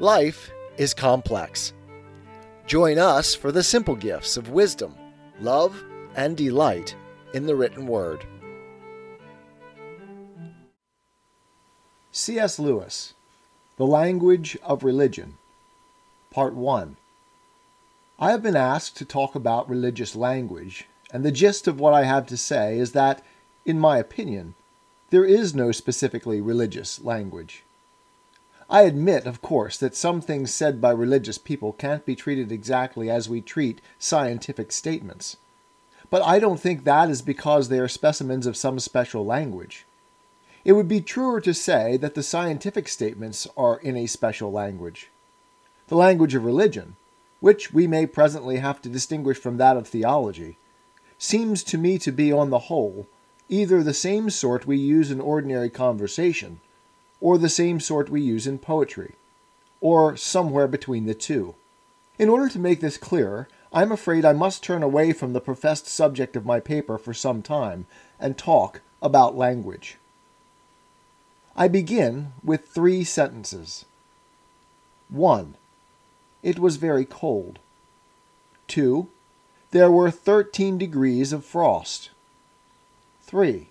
Life is complex. Join us for the simple gifts of wisdom, love, and delight in the written word. C.S. Lewis, The Language of Religion, Part 1. I have been asked to talk about religious language, and the gist of what I have to say is that, in my opinion, there is no specifically religious language. I admit, of course, that some things said by religious people can't be treated exactly as we treat scientific statements. But I don't think that is because they are specimens of some special language. It would be truer to say that the scientific statements are in a special language. The language of religion, which we may presently have to distinguish from that of theology, seems to me to be, on the whole, either the same sort we use in ordinary conversation, or the same sort we use in poetry, or somewhere between the two. In order to make this clearer, I am afraid I must turn away from the professed subject of my paper for some time and talk about language. I begin with 3 sentences. 1. It was very cold. 2. There were 13 degrees of frost. 3.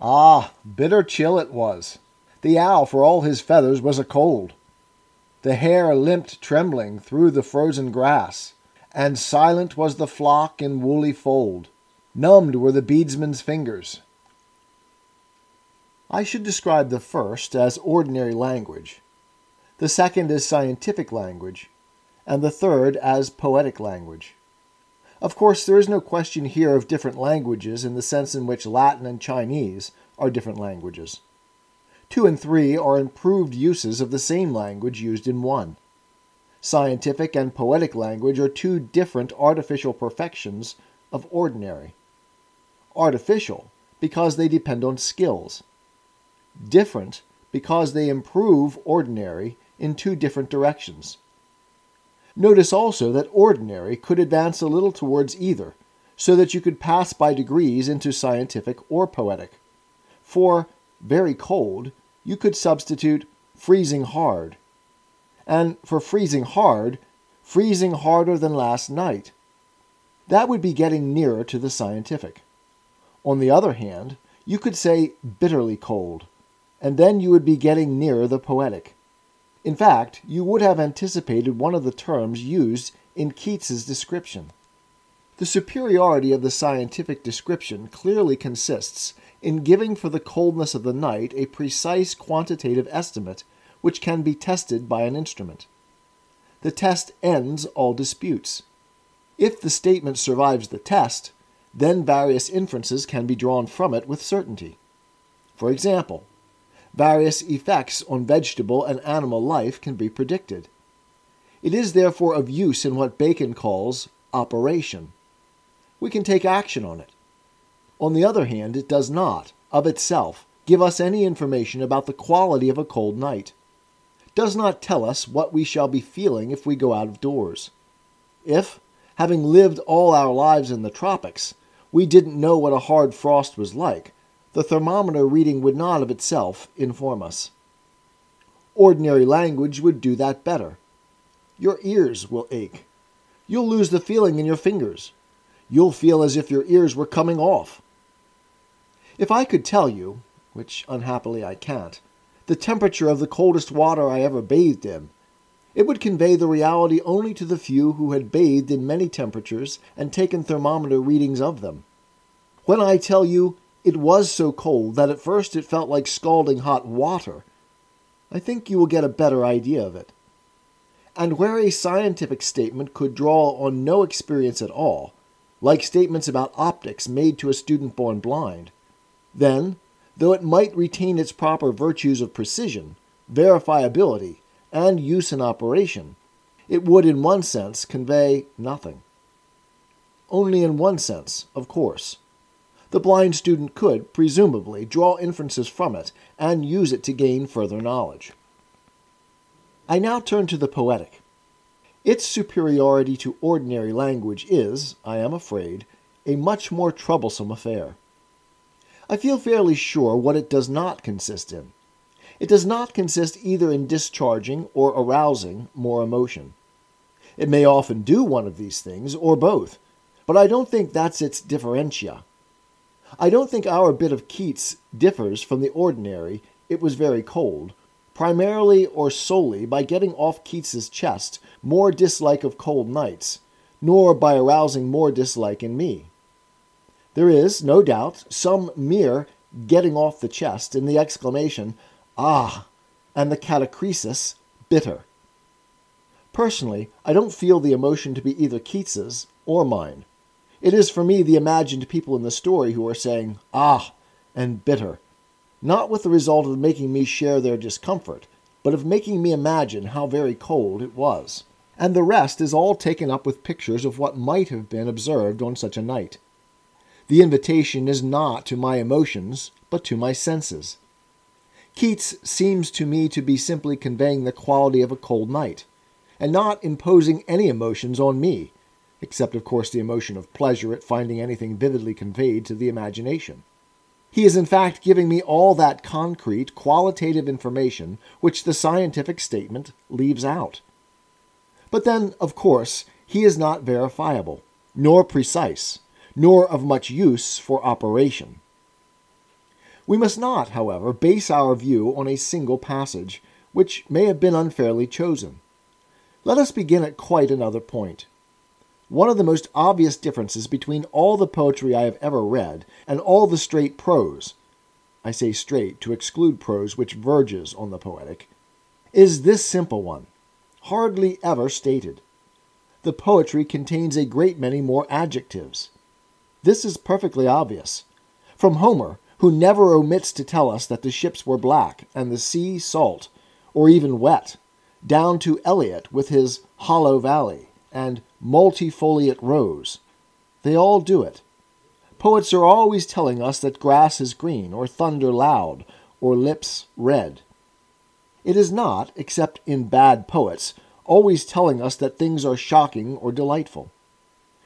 Ah, bitter chill it was. The owl, for all his feathers, was a cold. The hare limped trembling through the frozen grass, and silent was the flock in woolly fold. Numbed were the beadsman's fingers. I should describe the first as ordinary language, the second as scientific language, and the third as poetic language. Of course, there is no question here of different languages in the sense in which Latin and Chinese are different languages. 2 and 3 are improved uses of the same language used in one. Scientific and poetic language are 2 different artificial perfections of ordinary. Artificial, because they depend on skills. Different, because they improve ordinary in 2 different directions. Notice also that ordinary could advance a little towards either, so that you could pass by degrees into scientific or poetic. For very cold, you could substitute freezing hard. And for freezing harder than last night. That would be getting nearer to the scientific. On the other hand, you could say bitterly cold, and then you would be getting nearer the poetic. In fact, you would have anticipated one of the terms used in Keats's description. The superiority of the scientific description clearly consists in giving for the coldness of the night a precise quantitative estimate which can be tested by an instrument. The test ends all disputes. If the statement survives the test, then various inferences can be drawn from it with certainty. For example, various effects on vegetable and animal life can be predicted. It is therefore of use in what Bacon calls operation. We can take action on it. On the other hand, it does not, of itself, give us any information about the quality of a cold night. Does not tell us what we shall be feeling if we go out of doors. If, having lived all our lives in the tropics, we didn't know what a hard frost was like, the thermometer reading would not of itself inform us. Ordinary language would do that better. Your ears will ache. You'll lose the feeling in your fingers. You'll feel as if your ears were coming off. If I could tell you, which unhappily I can't, the temperature of the coldest water I ever bathed in, it would convey the reality only to the few who had bathed in many temperatures and taken thermometer readings of them. When I tell you it was so cold that at first it felt like scalding hot water, I think you will get a better idea of it. And where a scientific statement could draw on no experience at all, like statements about optics made to a student born blind, then, though it might retain its proper virtues of precision, verifiability, and use in operation, it would in one sense convey nothing. Only in one sense, of course. The blind student could, presumably, draw inferences from it and use it to gain further knowledge. I now turn to the poetic. Its superiority to ordinary language is, I am afraid, a much more troublesome affair. I feel fairly sure what it does not consist in. It does not consist either in discharging or arousing more emotion. It may often do one of these things, or both, but I don't think that's its differentia. I don't think our bit of Keats differs from the ordinary "It was very cold," primarily or solely by getting off Keats's chest more dislike of cold nights, nor by arousing more dislike in me. There is, no doubt, some mere getting off the chest in the exclamation, "Ah!" and the catachresis, "bitter." Personally, I don't feel the emotion to be either Keats's or mine. It is for me the imagined people in the story who are saying, "Ah!" and "bitter," not with the result of making me share their discomfort, but of making me imagine how very cold it was. And the rest is all taken up with pictures of what might have been observed on such a night. The invitation is not to my emotions, but to my senses. Keats seems to me to be simply conveying the quality of a cold night, and not imposing any emotions on me, except of course the emotion of pleasure at finding anything vividly conveyed to the imagination. He is in fact giving me all that concrete, qualitative information which the scientific statement leaves out. But then, of course, he is not verifiable, nor precise, nor of much use for operation. We must not, however, base our view on a single passage, which may have been unfairly chosen. Let us begin at quite another point. One of the most obvious differences between all the poetry I have ever read and all the straight prose, I say straight to exclude prose which verges on the poetic, is this simple one, hardly ever stated. The poetry contains a great many more adjectives. This is perfectly obvious. From Homer, who never omits to tell us that the ships were black and the sea salt, or even wet, down to Eliot with his hollow valley and multifoliate rose. They all do it. Poets are always telling us that grass is green, or thunder loud, or lips red. It is not, except in bad poets, always telling us that things are shocking or delightful.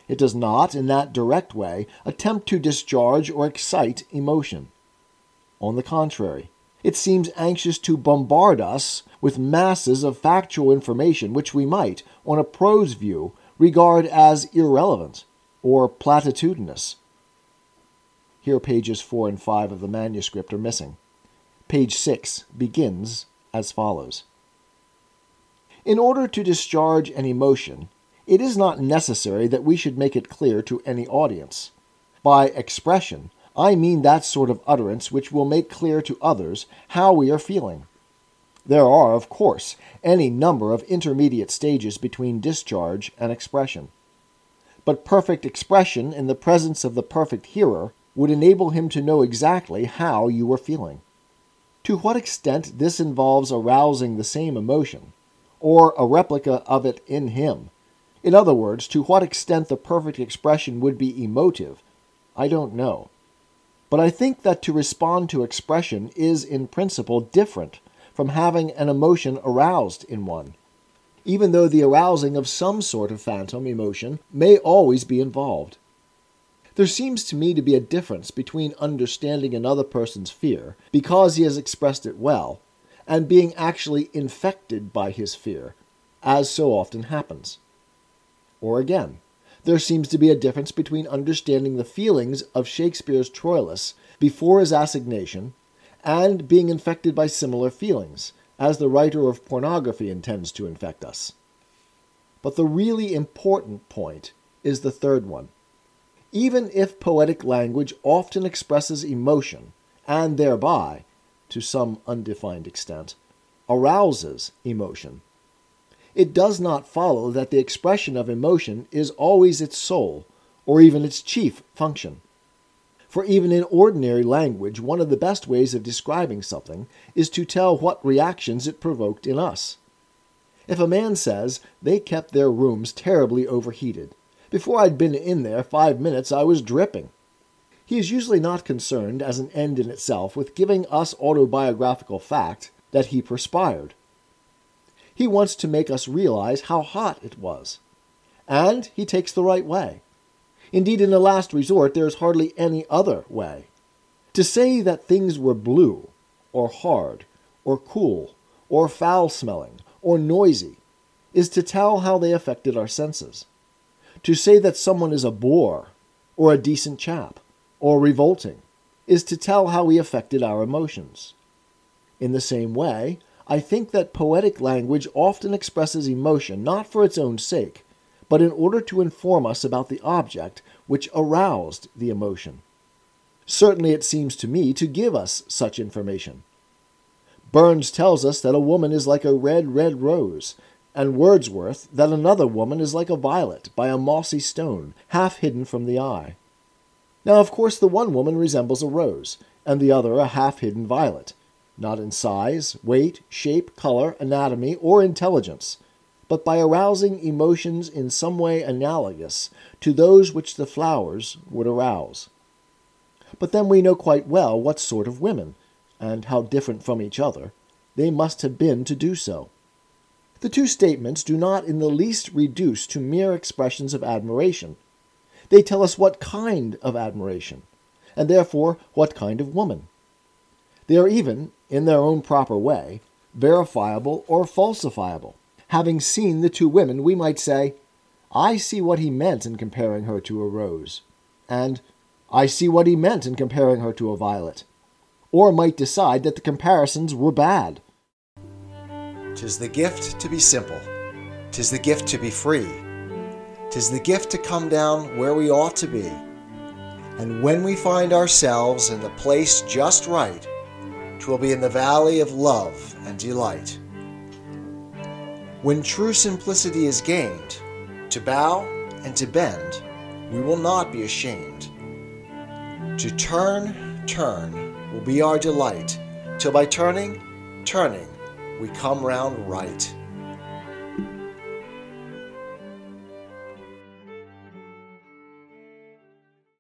It does not, in that direct way, attempt to discharge or excite emotion. On the contrary, it seems anxious to bombard us with masses of factual information which we might, on a prose view, regard as irrelevant or platitudinous. Here pages 4 and 5 of the manuscript are missing. Page 6 begins as follows. In order to discharge an emotion, it is not necessary that we should make it clear to any audience. By expression, I mean that sort of utterance which will make clear to others how we are feeling. There are, of course, any number of intermediate stages between discharge and expression. But perfect expression in the presence of the perfect hearer would enable him to know exactly how you were feeling. To what extent this involves arousing the same emotion, or a replica of it in him, in other words, to what extent the perfect expression would be emotive, I don't know. But I think that to respond to expression is, in principle, different from having an emotion aroused in one, even though the arousing of some sort of phantom emotion may always be involved. There seems to me to be a difference between understanding another person's fear, because he has expressed it well, and being actually infected by his fear, as so often happens. Or again, there seems to be a difference between understanding the feelings of Shakespeare's Troilus before his assignation and being infected by similar feelings, as the writer of pornography intends to infect us. But the really important point is the third one. Even if poetic language often expresses emotion, and thereby, to some undefined extent, arouses emotion, it does not follow that the expression of emotion is always its sole, or even its chief, function. For even in ordinary language, one of the best ways of describing something is to tell what reactions it provoked in us. If a man says, "They kept their rooms terribly overheated. Before I'd been in there 5 minutes, I was dripping," he is usually not concerned as an end in itself with giving us autobiographical fact that he perspired. He wants to make us realize how hot it was. And he takes the right way. Indeed, in the last resort, there is hardly any other way. To say that things were blue, or hard, or cool, or foul-smelling, or noisy, is to tell how they affected our senses. To say that someone is a bore, or a decent chap, or revolting, is to tell how he affected our emotions. In the same way, I think that poetic language often expresses emotion not for its own sake, but in order to inform us about the object which aroused the emotion. Certainly it seems to me to give us such information. Burns tells us that a woman is like a red, red rose, and Wordsworth that another woman is like a violet by a mossy stone, half hidden from the eye. Now, of course, the one woman resembles a rose, and the other a half-hidden violet, not in size, weight, shape, color, anatomy, or intelligence, but by arousing emotions in some way analogous to those which the flowers would arouse. But then we know quite well what sort of women, and how different from each other, they must have been to do so. The two statements do not in the least reduce to mere expressions of admiration. They tell us what kind of admiration, and therefore what kind of woman. They are even, in their own proper way, verifiable or falsifiable. Having seen the two women, we might say, "I see what he meant in comparing her to a rose," and "I see what he meant in comparing her to a violet," or might decide that the comparisons were bad. 'Tis the gift to be simple. 'Tis the gift to be free. 'Tis the gift to come down where we ought to be. And when we find ourselves in the place just right, 'twill be in the valley of love and delight. When true simplicity is gained, to bow and to bend, we will not be ashamed. To turn, turn, will be our delight, till by turning, turning, we come round right.